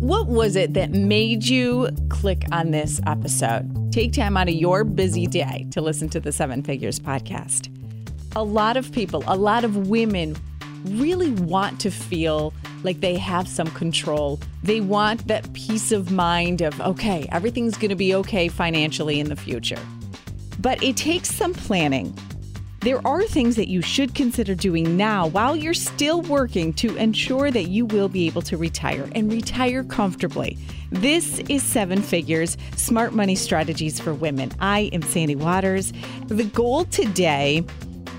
What was it that made you click on this episode? Take time out of your busy day to listen to the Seven Figures podcast. A lot of people, a lot of women really want to feel like they have some control. They want that peace of mind of, okay, everything's going to be okay financially in the future. But it takes some planning. There are things that you should consider doing now while you're still working to ensure that you will be able to retire and retire comfortably. This is Seven Figures, Smart Money Strategies for Women. I am Sandy Waters. The goal today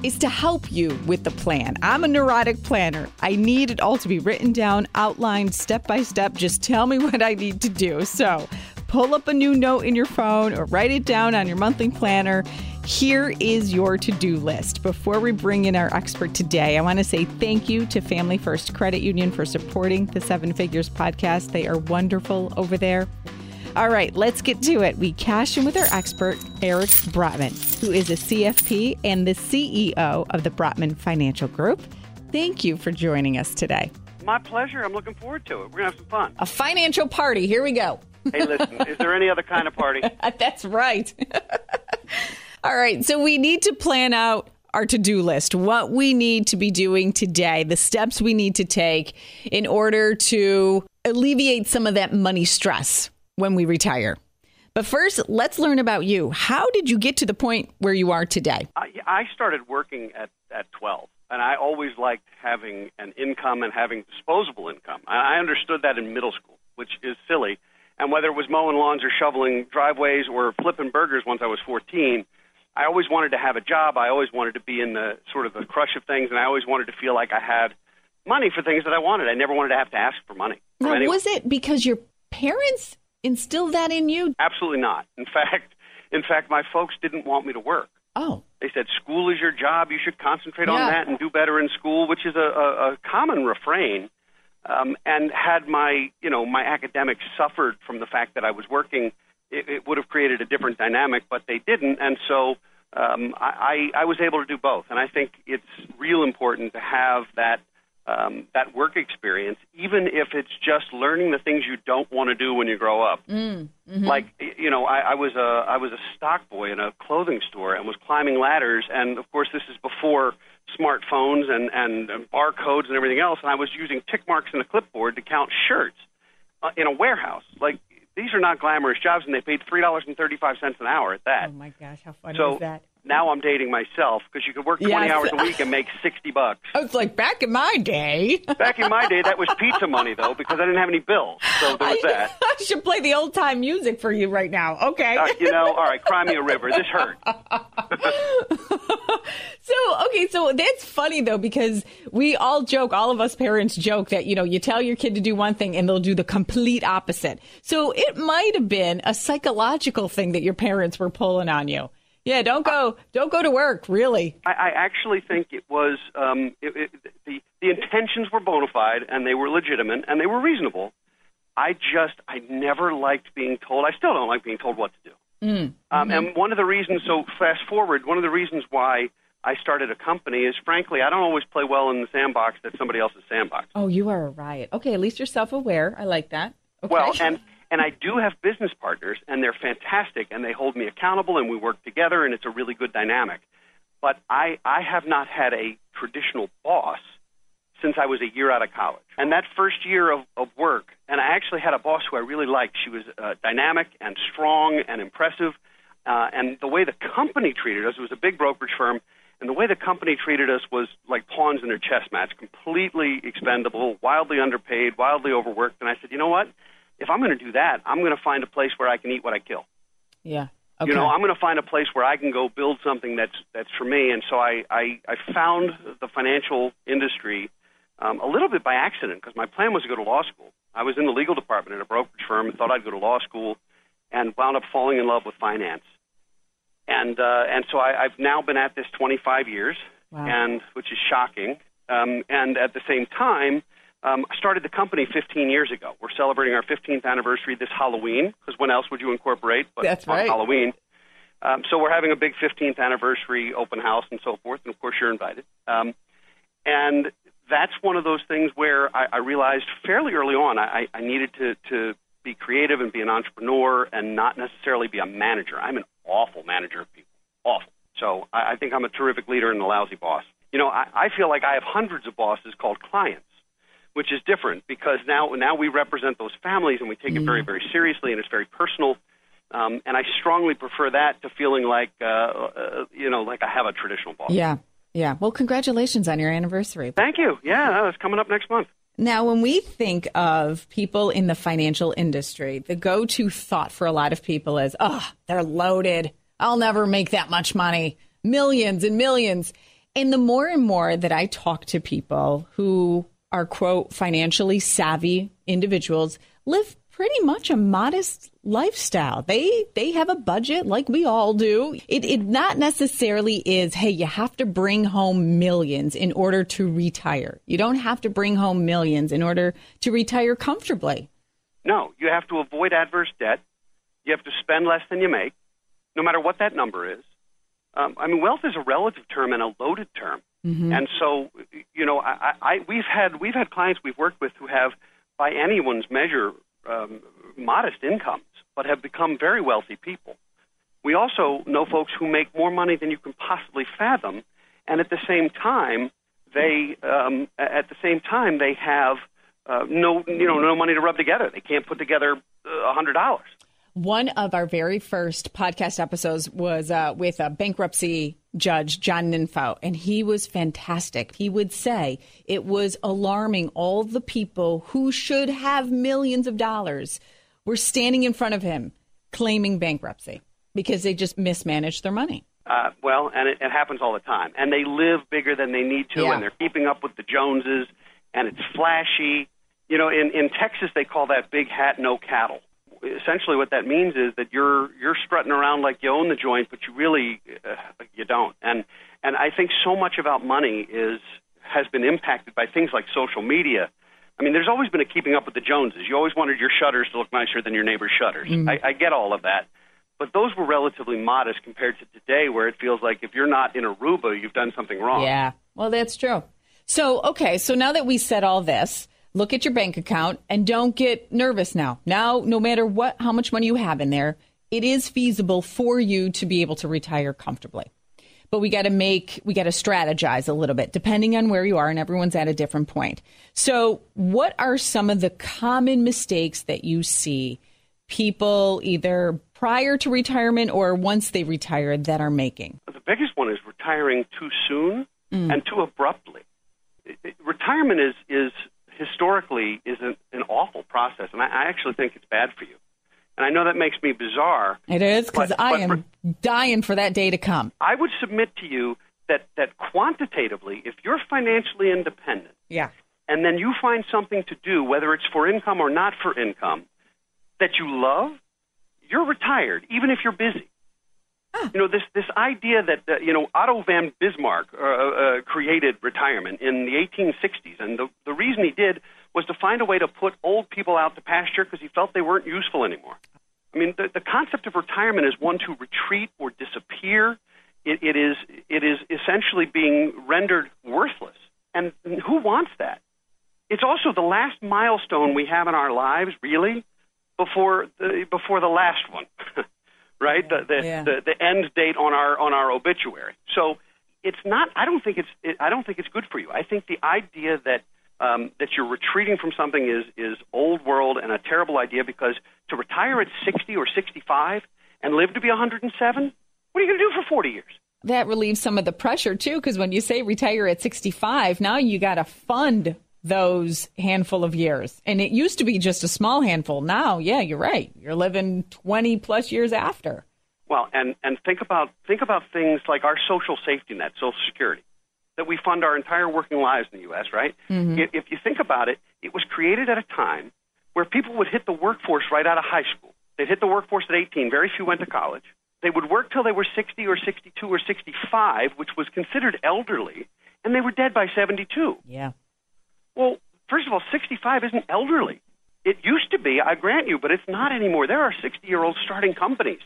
is to help you with the plan. I'm a neurotic planner. I need it all to be written down, outlined, step by step. Just tell me what I need to do. So pull up a new note in your phone or write it down on your monthly planner. Here is your to-do list. Before we bring in our expert today, I want to say thank you to Family First Credit Union for supporting the Seven Figures podcast. They are wonderful over there. All right, let's get to it. We cash in with our expert, Eric Brotman, who is a CFP and the CEO of the Brotman Financial Group. Thank you for joining us today. My pleasure. I'm looking forward to it. We're going to have some fun. A financial party. Here we go. Hey, listen, is there any other kind of party? That's right. All right, so we need to plan out our to-do list, what we need to be doing today, the steps we need to take in order to alleviate some of that money stress when we retire. But first, let's learn about you. How did you get to the point where you are today? I started working at 12, and I always liked having an income and having disposable income. I understood that in middle school, which is silly. And whether it was mowing lawns or shoveling driveways or flipping burgers once I was 14, I always wanted to have a job. I always wanted to be in the sort of the crush of things, and I always wanted to feel like I had money for things that I wanted. I never wanted to have to ask for money. Now, was it because your parents instilled that in you? Absolutely not. In fact, my folks didn't want me to work. Oh. They said, school is your job. You should concentrate on that and do better in school, which is a common refrain. And had my academics suffered from the fact that I was working, it would have created a different dynamic, but they didn't. And so I was able to do both. And I think it's real important to have that work experience, even if it's just learning the things you don't want to do when you grow up. Mm-hmm. Like, I was a stock boy in a clothing store and was climbing ladders. And, of course, this is before smartphones and barcodes and everything else. And I was using tick marks in the clipboard to count shirts in a warehouse. Like, these are not glamorous jobs, and they paid $3.35 an hour at that. Oh, my gosh, how funny is that? Now I'm dating myself because you could work 20 hours a week and make $60. I was like, back in my day, that was pizza money, though, because I didn't have any bills. So there was that. I should play the old time music for you right now. Okay. All right. Cry me a river. This hurt. So that's funny, though, because we all joke, all of us parents joke that, you tell your kid to do one thing and they'll do the complete opposite. So it might have been a psychological thing that your parents were pulling on you. Yeah, don't go to work, really. I actually think it was the intentions were bona fide and they were legitimate and they were reasonable. I never liked being told. I still don't like being told what to do. And one of the reasons, so fast forward, one of the reasons why I started a company is, frankly, I don't always play well in the sandbox that's somebody else's sandbox. Oh, you are a riot. Okay, at least you're self-aware. I like that. Okay. Well, and I do have business partners, and they're fantastic, and they hold me accountable, and we work together, and it's a really good dynamic. But I have not had a traditional boss since I was a year out of college. And that first year of work, and I actually had a boss who I really liked. She was dynamic and strong and impressive. And the way the company treated us, it was a big brokerage firm, and the way the company treated us was like pawns in a chess match, completely expendable, wildly underpaid, wildly overworked. And I said, you know what? If I'm going to do that, I'm going to find a place where I can eat what I kill. Yeah. Okay. I'm going to find a place where I can go build something that's for me. And so I found the financial industry a little bit by accident because my plan was to go to law school. I was in the legal department at a brokerage firm and thought I'd go to law school and wound up falling in love with finance. And so I've now been at this 25 years, wow. And which is shocking. And at the same time, I started the company 15 years ago. We're celebrating our 15th anniversary this Halloween, because when else would you incorporate but that's on right. Halloween? So we're having a big 15th anniversary open house and so forth, and of course you're invited. And that's one of those things where I realized fairly early on I needed to be creative and be an entrepreneur and not necessarily be a manager. I'm an awful manager of people, awful. So I think I'm a terrific leader and a lousy boss. You know, I feel like I have hundreds of bosses called clients, which is different because now we represent those families and we take it very, very seriously and it's very personal. And I strongly prefer that to feeling like, you know, like I have a traditional boss. Yeah. Yeah. Well, congratulations on your anniversary. Thank you. Yeah, that's coming up next month. Now, when we think of people in the financial industry, the go-to thought for a lot of people is, oh, they're loaded. I'll never make that much money. Millions and millions. And the more and more that I talk to people who are, quote, financially savvy individuals, live pretty much a modest lifestyle. They have a budget like we all do. It not necessarily is, hey, you have to bring home millions in order to retire. You don't have to bring home millions in order to retire comfortably. No, you have to avoid adverse debt. You have to spend less than you make, no matter what that number is. I mean, wealth is a relative term and a loaded term. Mm-hmm. And so, you know, we've had clients we've worked with who have, by anyone's measure, modest incomes, but have become very wealthy people. We also know folks who make more money than you can possibly fathom, and at the same time, they have no money to rub together. They can't put together $100. One of our very first podcast episodes was with a bankruptcy judge, John Ninfo, and he was fantastic. He would say it was alarming. All the people who should have millions of dollars were standing in front of him claiming bankruptcy because they just mismanaged their money. Well, and it happens all the time. And they live bigger than they need to, yeah. And they're keeping up with the Joneses, and it's flashy. You know, in Texas, they call that big hat, no cattle. Essentially what that means is that you're strutting around like you own the joint, but you really you don't. And I think so much about money has been impacted by things like social media. I mean, there's always been a keeping up with the Joneses. You always wanted your shutters to look nicer than your neighbor's shutters. Mm-hmm. I get all of that. But those were relatively modest compared to today, where it feels like if you're not in Aruba, you've done something wrong. Yeah, well, that's true. So, okay, so now that we said all this, look at your bank account and don't get nervous now. Now, no matter how much money you have in there, it is feasible for you to be able to retire comfortably. But we got to strategize a little bit, depending on where you are, and everyone's at a different point. So what are some of the common mistakes that you see people either prior to retirement or once they retire that are making? The biggest one is retiring too soon and too abruptly. Retirement is historically is an awful process, and I actually think it's bad for you. And I know that makes me bizarre. It is, because I am dying for that day to come. I would submit to you that quantitatively, if you're financially independent, yeah, and then you find something to do, whether it's for income or not for income, that you love, you're retired, even if you're busy. You know, this idea that, you know, Otto von Bismarck created retirement in the 1860s. And the reason he did was to find a way to put old people out to pasture because he felt they weren't useful anymore. I mean, the concept of retirement is one to retreat or disappear. It is essentially being rendered worthless. And who wants that? It's also the last milestone we have in our lives, really, before the last one. Right, the end date on our obituary. So it's not. I don't think it's good for you. I think the idea that that you're retreating from something is old world and a terrible idea. Because to retire at 60 or 65 and live to be 107, what are you going to do for 40 years? That relieves some of the pressure too. Because when you say retire at 65, now you got to fund those handful of years. And it used to be just a small handful. Now, yeah, you're right. You're living 20 plus years after. Well, and think about things like our social safety net, Social Security, that we fund our entire working lives in the U.S., right? Mm-hmm. If you think about it, it was created at a time where people would hit the workforce right out of high school. They'd hit the workforce at 18. Very few went to college. They would work till they were 60 or 62 or 65, which was considered elderly, and they were dead by 72. Yeah. Well, first of all, 65 isn't elderly. It used to be, I grant you, but it's not anymore. There are 60-year-olds starting companies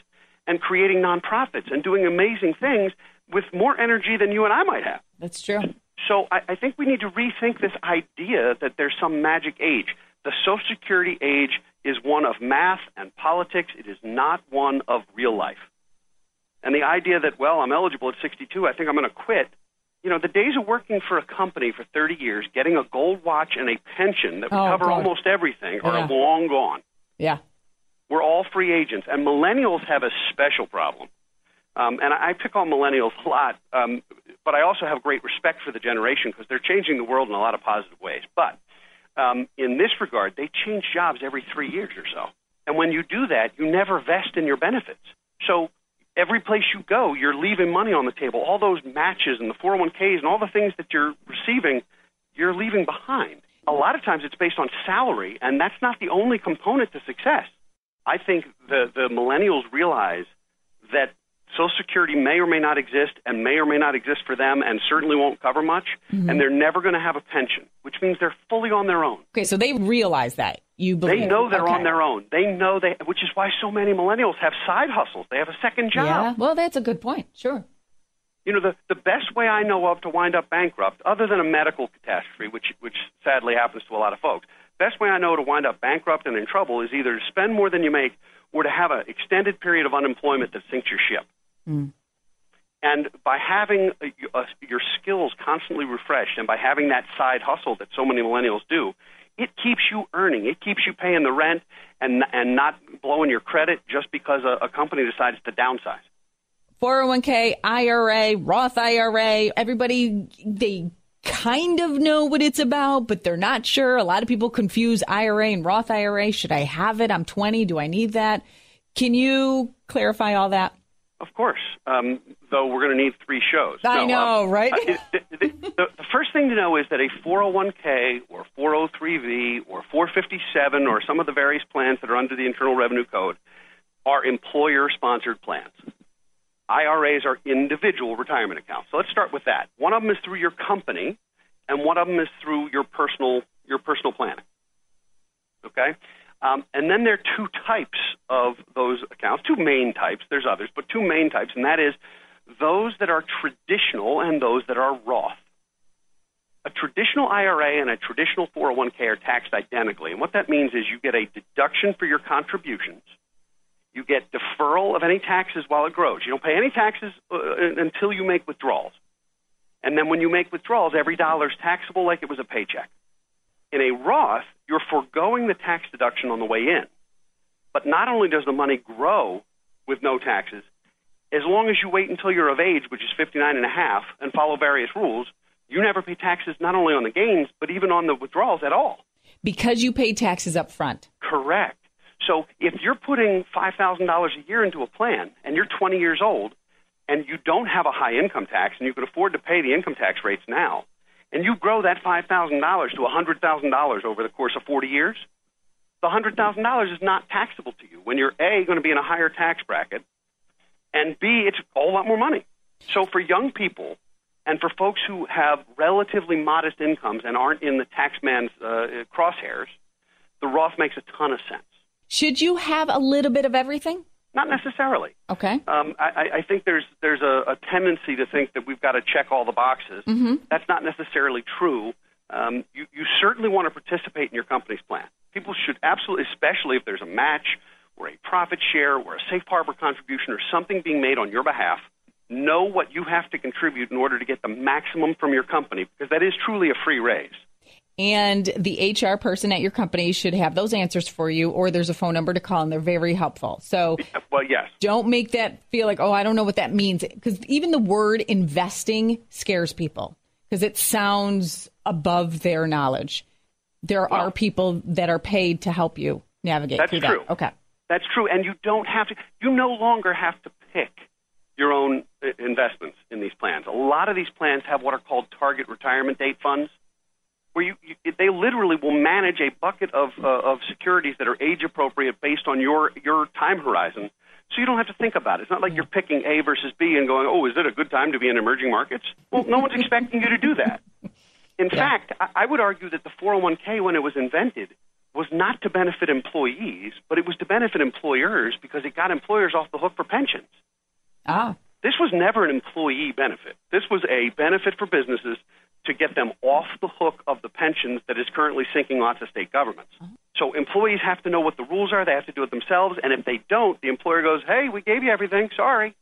and creating nonprofits and doing amazing things with more energy than you and I might have. That's true. So I think we need to rethink this idea that there's some magic age. The Social Security age is one of math and politics. It is not one of real life. And the idea that, well, I'm eligible at 62, I think I'm going to quit. You know, the days of working for a company for 30 years, getting a gold watch and a pension that would cover almost everything are long gone. Yeah. We're all free agents. And millennials have a special problem. And I pick on millennials a lot, but I also have great respect for the generation because they're changing the world in a lot of positive ways. But in this regard, they change jobs every 3 years or so. And when you do that, you never vest in your benefits. So every place you go, you're leaving money on the table. All those matches and the 401ks and all the things that you're receiving, you're leaving behind. A lot of times it's based on salary, and that's not the only component to success. I think the millennials realize that Social Security may or may not exist and may or may not exist for them and certainly won't cover much, and they're never going to have a pension, which means they're fully on their own. Okay, so they realize that. You believe. They know they're on their own. They know they, which is why so many millennials have side hustles. They have a second job. Yeah, well, that's a good point. Sure. You know, the best way I know of to wind up bankrupt, other than a medical catastrophe, which sadly happens to a lot of folks, best way I know to wind up bankrupt and in trouble is either to spend more than you make or to have an extended period of unemployment that sinks your ship. Mm. And by having your skills constantly refreshed and by having that side hustle that so many millennials do, it keeps you earning. It keeps you paying the rent and not blowing your credit just because a company decides to downsize. 401k, IRA, Roth IRA, everybody, they kind of know what it's about, but they're not sure. A lot of people confuse IRA and Roth IRA. Should I have it? I'm 20. Do I need that? Can you clarify all that? Of course, though we're going to need three shows. I know, right? The first thing to know is that a 401k or 403b or 457 or some of the various plans that are under the Internal Revenue Code are employer-sponsored plans. IRAs are individual retirement accounts. So let's start with that. One of them is through your company, and one of them is through your personal plan. Okay? And then there are two types of those accounts, two main types. There's others, but two main types, and that is those that are traditional and those that are Roth. A traditional IRA and a traditional 401k are taxed identically, and what that means is you get a deduction for your contributions. You get deferral of any taxes while it grows. You don't pay any taxes until you make withdrawals. And then when you make withdrawals, every dollar is taxable like it was a paycheck. In a Roth, you're foregoing the tax deduction on the way in. But not only does the money grow with no taxes, as long as you wait until you're of age, which is 59 and a half, and follow various rules, you never pay taxes not only on the gains, but even on the withdrawals at all. Because you pay taxes up front. Correct. So if you're putting $5,000 a year into a plan and you're 20 years old and you don't have a high income tax and you can afford to pay the income tax rates now, and you grow that $5,000 to $100,000 over the course of 40 years, the $100,000 is not taxable to you when you're A, going to be in a higher tax bracket, and B, it's a whole lot more money. So for young people and for folks who have relatively modest incomes and aren't in the tax man's crosshairs, the Roth makes a ton of sense. Should you have a little bit of everything? Not necessarily. Okay. I think there's a tendency to think that we've got to check all the boxes. Mm-hmm. That's not necessarily true. You certainly want to participate in your company's plan. People should absolutely, especially if there's a match or a profit share or a safe harbor contribution or something being made on your behalf, know what you have to contribute in order to get the maximum from your company, because that is truly a free raise. And the HR person at your company should have those answers for you, or there's a phone number to call, and they're very helpful. So well, yes. Don't make that feel like, oh, I don't know what that means. Because even the word investing scares people because it sounds above their knowledge. There are people that are paid to help you navigate through that. That's true. Okay. That's true. And you don't have to, you no longer have to pick your own investments in these plans. A lot of these plans have what are called target retirement date funds, where they literally will manage a bucket of securities that are age appropriate based on your time horizon, so you don't have to think about it. It's not like you're picking A versus B and going, oh, is it a good time to be in emerging markets? Well, no one's expecting you to do that. In fact, I would argue that the 401k, when it was invented, was not to benefit employees, but it was to benefit employers because it got employers off the hook for pensions. Ah. This was never an employee benefit. This was a benefit for businesses to get them off the hook of the pensions that is currently sinking lots of state governments. So employees have to know what the rules are. They have to do it themselves. And if they don't, the employer goes, hey, we gave you everything. Sorry.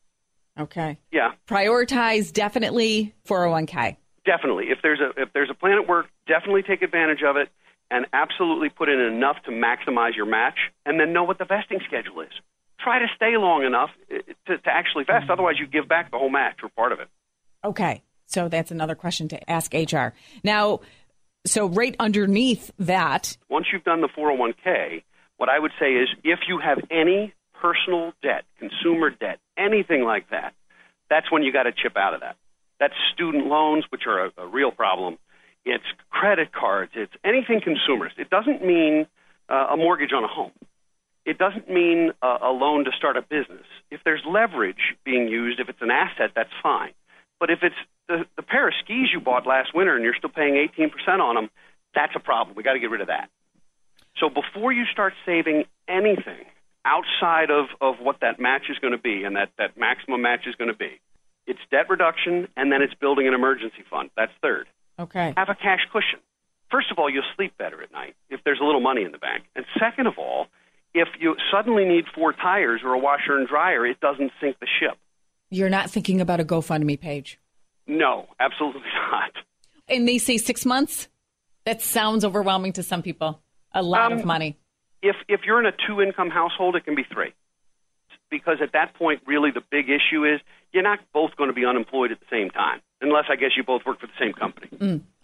Okay. Yeah. Prioritize definitely 401k. Definitely. If there's a plan at work, definitely take advantage of it and absolutely put in enough to maximize your match and then know what the vesting schedule is. Try to stay long enough to actually vest. Mm-hmm. Otherwise, you give back the whole match or part of it. Okay. So that's another question to ask HR. Now, so right underneath that. Once you've done the 401k, what I would say is if you have any personal debt, consumer debt, anything like that, that's when you got to chip out of that. That's student loans, which are a real problem. It's credit cards. It's anything consumers. It doesn't mean a mortgage on a home. It doesn't mean a loan to start a business. If there's leverage being used, if it's an asset, that's fine. But if it's the pair of skis you bought last winter and you're still paying 18% on them, that's a problem. We got to get rid of that. So before you start saving anything outside of what that match is going to be and that maximum match is going to be, it's debt reduction, and then it's building an emergency fund. That's third. Okay. Have a cash cushion. First of all, you'll sleep better at night if there's a little money in the bank. And second of all, if you suddenly need 4 tires or a washer and dryer, it doesn't sink the ship. You're not thinking about a GoFundMe page. No, absolutely not. And they say 6 months? That sounds overwhelming to some people. A lot of money. If you're in a 2-income household, it can be 3. Because at that point, really the big issue is you're not both going to be unemployed at the same time, unless I guess you both work for the same company.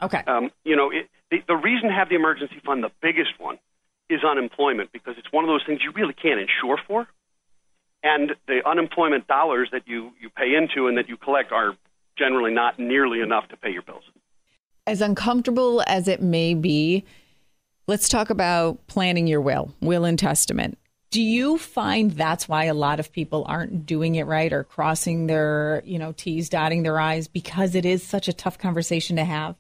Okay. The reason to have the emergency fund, the biggest one, is unemployment, because it's one of those things you really can't insure for. And the unemployment dollars that you pay into and that you collect are generally not nearly enough to pay your bills. As uncomfortable as it may be, let's talk about planning your will and testament. Do you find that's why a lot of people aren't doing it right or crossing their, T's, dotting their I's, because it is such a tough conversation to have?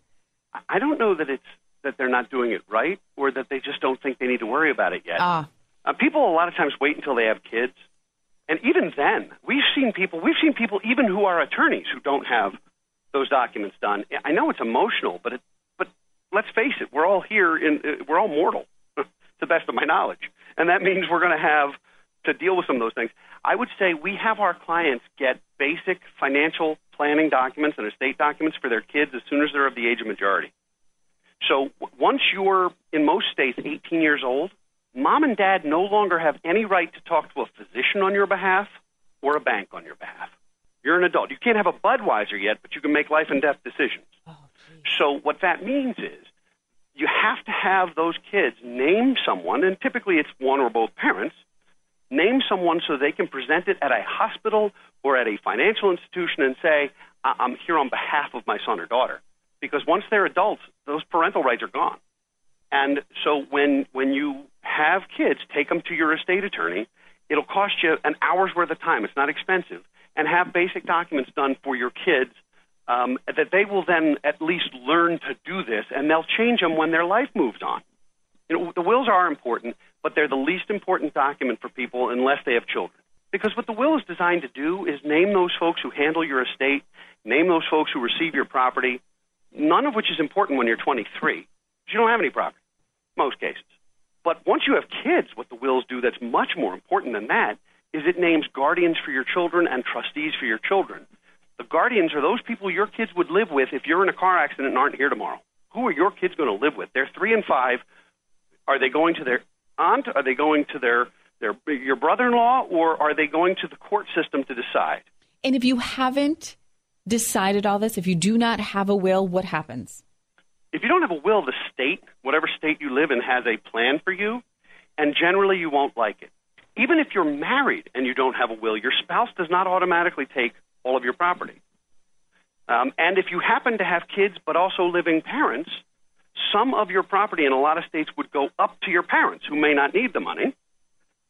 I don't know that it's that they're not doing it right or that they just don't think they need to worry about it yet. People a lot of times wait until they have kids. And even then, we've seen people even who are attorneys who don't have those documents done. I know it's emotional, but let's face it, we're all here, we're all mortal, to the best of my knowledge. And that means we're going to have to deal with some of those things. I would say we have our clients get basic financial planning documents and estate documents for their kids as soon as they're of the age of majority. So once you're, in most states, 18 years old, mom and dad no longer have any right to talk to a physician on your behalf or a bank on your behalf. You're an adult. You can't have a Budweiser yet, but you can make life and death decisions. So what that means is, you have to have those kids name someone, and typically it's one or both parents, name someone so they can present it at a hospital or at a financial institution and say, I'm here on behalf of my son or daughter. Because once they're adults, those parental rights are gone. And so when you have kids, take them to your estate attorney. It'll cost you an hour's worth of time. It's not expensive. And have basic documents done for your kids. That they will then at least learn to do this, and they'll change them when their life moves on. The wills are important, but they're the least important document for people unless they have children. Because what the will is designed to do is name those folks who handle your estate, name those folks who receive your property, none of which is important when you're 23, because you don't have any property, most cases. But once you have kids, what the wills do that's much more important than that is it names guardians for your children and trustees for your children. The guardians are those people your kids would live with if you're in a car accident and aren't here tomorrow. Who are your kids going to live with? They're 3 and 5. Are they going to their aunt? Are they going to your brother-in-law? Or are they going to the court system to decide? And if you haven't decided all this, if you do not have a will, what happens? If you don't have a will, the state, whatever state you live in, has a plan for you. And generally, you won't like it. Even if you're married and you don't have a will, your spouse does not automatically take all of your property. And if you happen to have kids but also living parents, some of your property in a lot of states would go up to your parents who may not need the money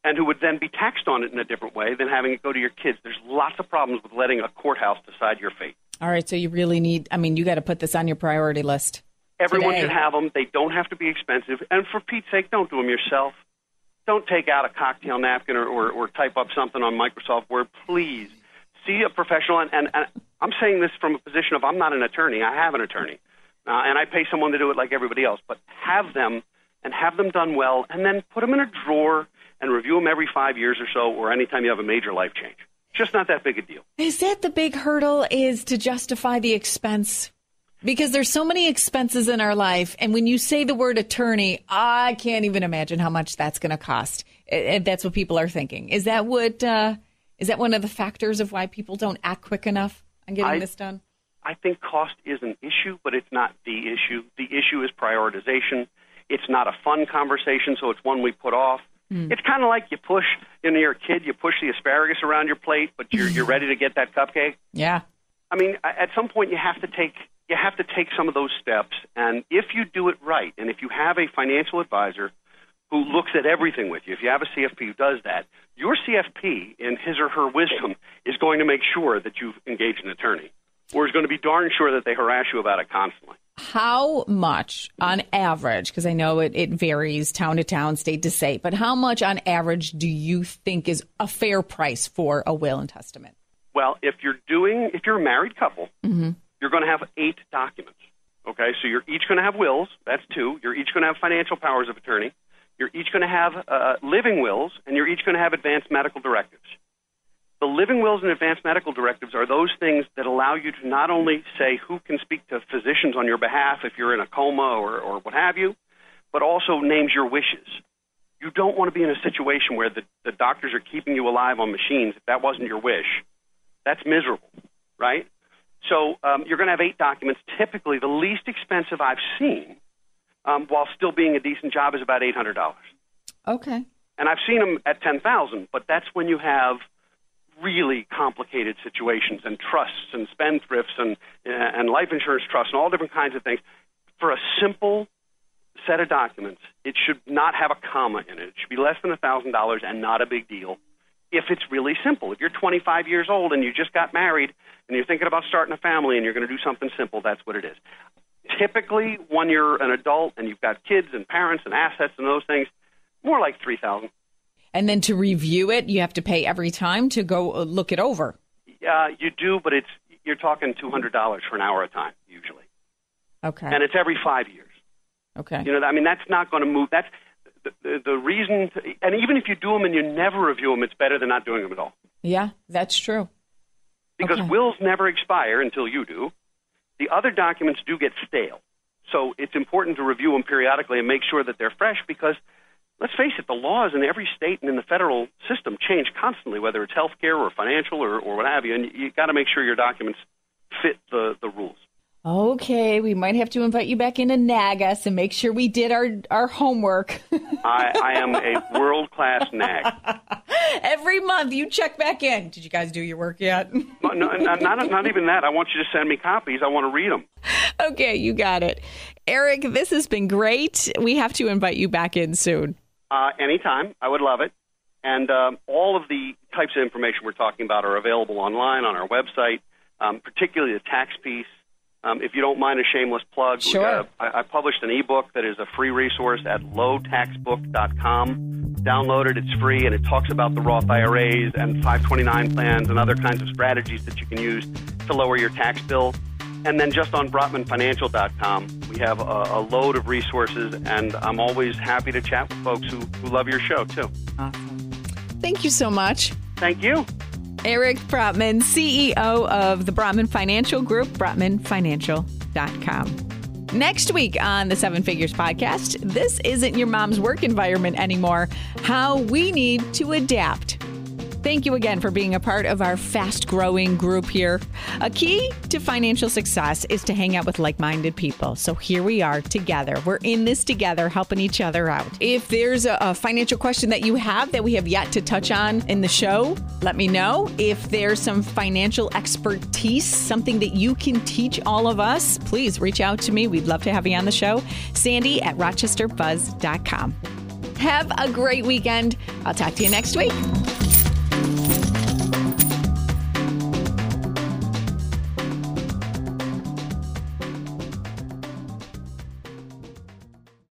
and who would then be taxed on it in a different way than having it go to your kids. There's lots of problems with letting a courthouse decide your fate. All right, so you really need, you got to put this on your priority list. Everyone should have them. They don't have to be expensive. And for Pete's sake, don't do them yourself. Don't take out a cocktail napkin or type up something on Microsoft Word, please. See a professional, and I'm saying this from a position of I'm not an attorney. I have an attorney. And I pay someone to do it like everybody else, but have them and have them done well, and then put them in a drawer and review them every 5 years or so, or anytime you have a major life change. Just not that big a deal. Is that the big hurdle, is to justify the expense? Because there's so many expenses in our life, and when you say the word attorney, I can't even imagine how much that's going to cost. That's what people are thinking. Is that what? Is that one of the factors of why people don't act quick enough on getting this done? I think cost is an issue, but it's not the issue. The issue is prioritization. It's not a fun conversation, so it's one we put off. Mm. It's kind of like you push, you're a kid, you push the asparagus around your plate, but you're ready to get that cupcake. Yeah. I mean, at some point you have to take some of those steps, and if you do it right, and if you have a financial advisor who looks at everything with you, if you have a CFP who does that, your CFP, in his or her wisdom, is going to make sure that you've engaged an attorney, or is going to be darn sure that they harass you about it constantly. How much on average, because I know it varies town to town, state to state, but how much on average do you think is a fair price for a will and testament? Well, if you're a married couple, mm-hmm. you're going to have 8 documents. Okay, so you're each going to have wills. That's 2. You're each going to have financial powers of attorney. You're each going to have living wills, and you're each going to have advanced medical directives. The living wills and advanced medical directives are those things that allow you to not only say who can speak to physicians on your behalf if you're in a coma or what have you, but also names your wishes. You don't want to be in a situation where the doctors are keeping you alive on machines if that wasn't your wish. That's miserable, right? So you're going to have 8 documents. Typically, the least expensive I've seen, while still being a decent job, is about $800. Okay. And I've seen them at $10,000, but that's when you have really complicated situations and trusts and spendthrifts and life insurance trusts and all different kinds of things. For a simple set of documents, it should not have a comma in it. It should be less than $1,000 and not a big deal if it's really simple. If you're 25 years old and you just got married and you're thinking about starting a family and you're going to do something simple, that's what it is. Typically, when you're an adult and you've got kids and parents and assets and those things, more like $3,000. And then to review it, you have to pay every time to go look it over. You do, but you're talking $200 for an hour a time usually. Okay. And it's every 5 years. Okay. I mean, that's not going to move. That's the reason. And even if you do them and you never review them, it's better than not doing them at all. Yeah, that's true. Because wills never expire until you do. The other documents do get stale. So it's important to review them periodically and make sure that they're fresh, because let's face it, the laws in every state and in the federal system change constantly, whether it's healthcare or financial or what have you, and you got to make sure your documents fit the rules. Okay, we might have to invite you back in to nag us and make sure we did our homework. I am a world-class nag. Every month you check back in. Did you guys do your work yet? No, not even that. I want you to send me copies. I want to read them. Okay, you got it. Eric, this has been great. We have to invite you back in soon. Anytime. I would love it. And all of the types of information we're talking about are available online on our website, particularly the tax piece. If you don't mind a shameless plug, sure. I published an ebook that is a free resource at lowtaxbook.com. Download it. It's free, and it talks about the Roth IRAs and 529 plans and other kinds of strategies that you can use to lower your tax bill. And then just on BrotmanFinancial.com, we have a load of resources, and I'm always happy to chat with folks who love your show, too. Awesome. Thank you so much. Thank you. Eric Brotman, CEO of the Brotman Financial Group, BrotmanFinancial.com. Next week on the Seven Figures podcast, this isn't your mom's work environment anymore, how we need to adapt. Thank you again for being a part of our fast-growing group here. A key to financial success is to hang out with like-minded people. So here we are together. We're in this together, helping each other out. If there's a financial question that you have that we have yet to touch on in the show, let me know. If there's some financial expertise, something that you can teach all of us, please reach out to me. We'd love to have you on the show. Sandy at RochesterBuzz.com. Have a great weekend. I'll talk to you next week.